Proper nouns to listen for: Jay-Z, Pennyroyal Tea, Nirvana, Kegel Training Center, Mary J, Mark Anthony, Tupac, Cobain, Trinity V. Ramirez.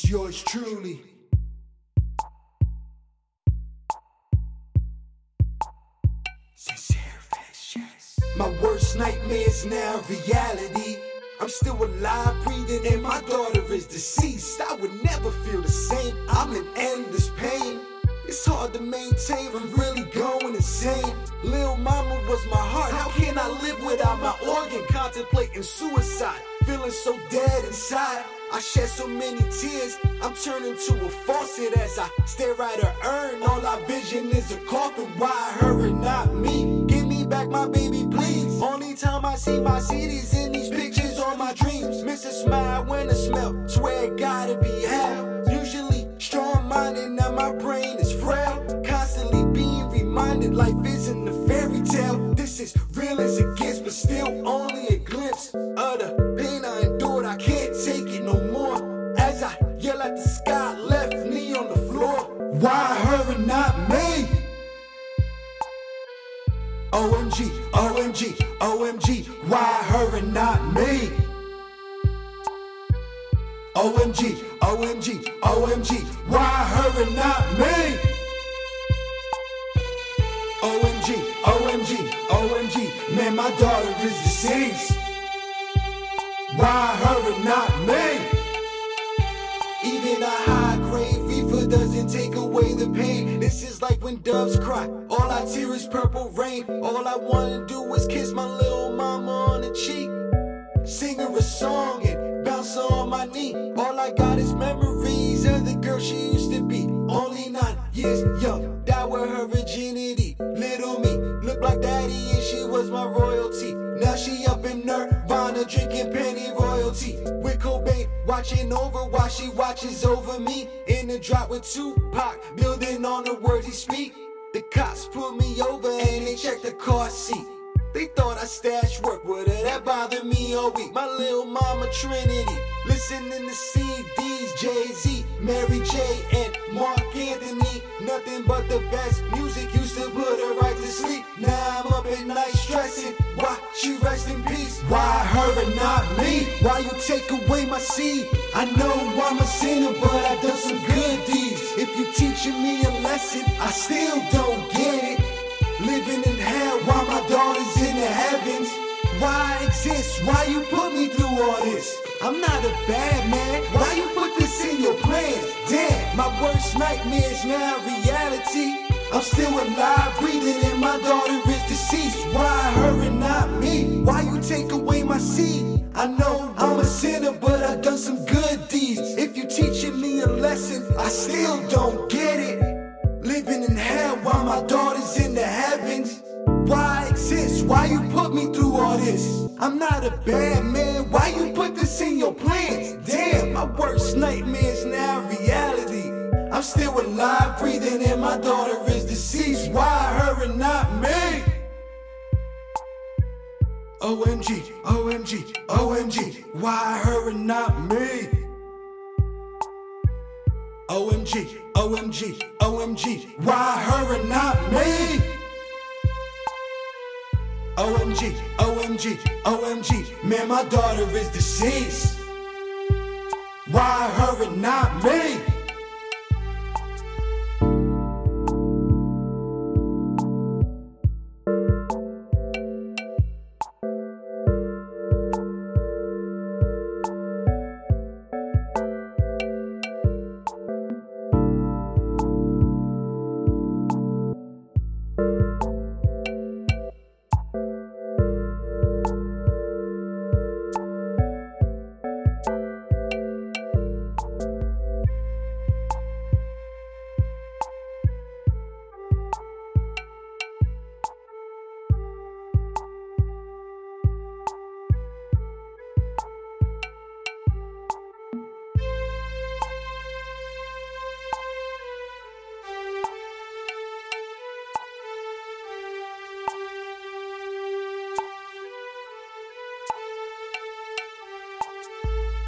It's yours truly. My worst nightmare is now reality. I'm still alive, breathing, and my daughter is deceased. I would never feel the same. I'm in endless pain. It's hard to maintain from really going insane. Lil mama was my heart. How can I live without my organ? Contemplating suicide, feeling so dead inside. I shed so many tears, I'm turning to a faucet as I stare at her urn. All I vision is a coffin. Why her and not me? Give me back my baby, please. Only time I see my cities in these pictures or my dreams. Miss a smile when I smell, swear it gotta be hell. Usually strong-minded, now my brain is frail. Constantly being reminded life isn't a fairy tale. This is real as it gets, but still only a glimpse of the pain I endured. I can't take it no more. As I yell at the sky, left knee on the floor. Why her and not me? OMG, OMG, OMG. Why her and not me? OMG, OMG, OMG. Why her and not me? OMG, OMG, OMG. Man, my daughter is deceased. Why her and not me? Even a high-grade reefer doesn't take away the pain. This is like when doves cry. All I tear is purple rain. All I wanna do is kiss my little mama on the cheek, sing her a song and bounce her on my knee. All I got is memories of the girl she used to be. Only 9 years young, died with her virginity. Little me looked like daddy and she was my royalty. Now she up in Nirvana drinking Pennyroyal Tea with Cobain watching over while she watches over me. In the drop with Tupac, building on the words he speak. The cops pulled me over and they checked the car seat. They thought I stashed work, would that bother me all week? My little mama Trinity, listening to CDs, Jay-Z, Mary J, and Mark Anthony. Nothing but the best music used to put her right to sleep. Now I'm up at night stressing, why she rest in peace? Why her and not me? Why you take away my seed? I know I'm a sinner, but I've done some good deeds. If you teaching me a lesson, I still don't get it. Living in hell while my daughter's in the heavens. Why I exist? Why you put me through all this? I'm not a bad man. Why you put this in your plans? Damn, my worst nightmare is now reality. I'm still alive, breathing, and my daughter is deceased. Why her and not me? Why you take away my seed? I know I'm a sinner, but I've done some good deeds. If you teaching me a lesson, I still don't get it. Living in hell while my daughter's in the heavens. Why I exist? Why you put me through all this? I'm not a bad man. Why you put this in your plans? Damn, my worst nightmare's now reality. I'm still alive, breathing, and my daughter is deceased. Why her and not me? OMG, OMG, OMG. Why her and not me? OMG, OMG, OMG. Why her and not me? OMG, OMG, OMG. Man, my daughter is deceased. Why her and not me?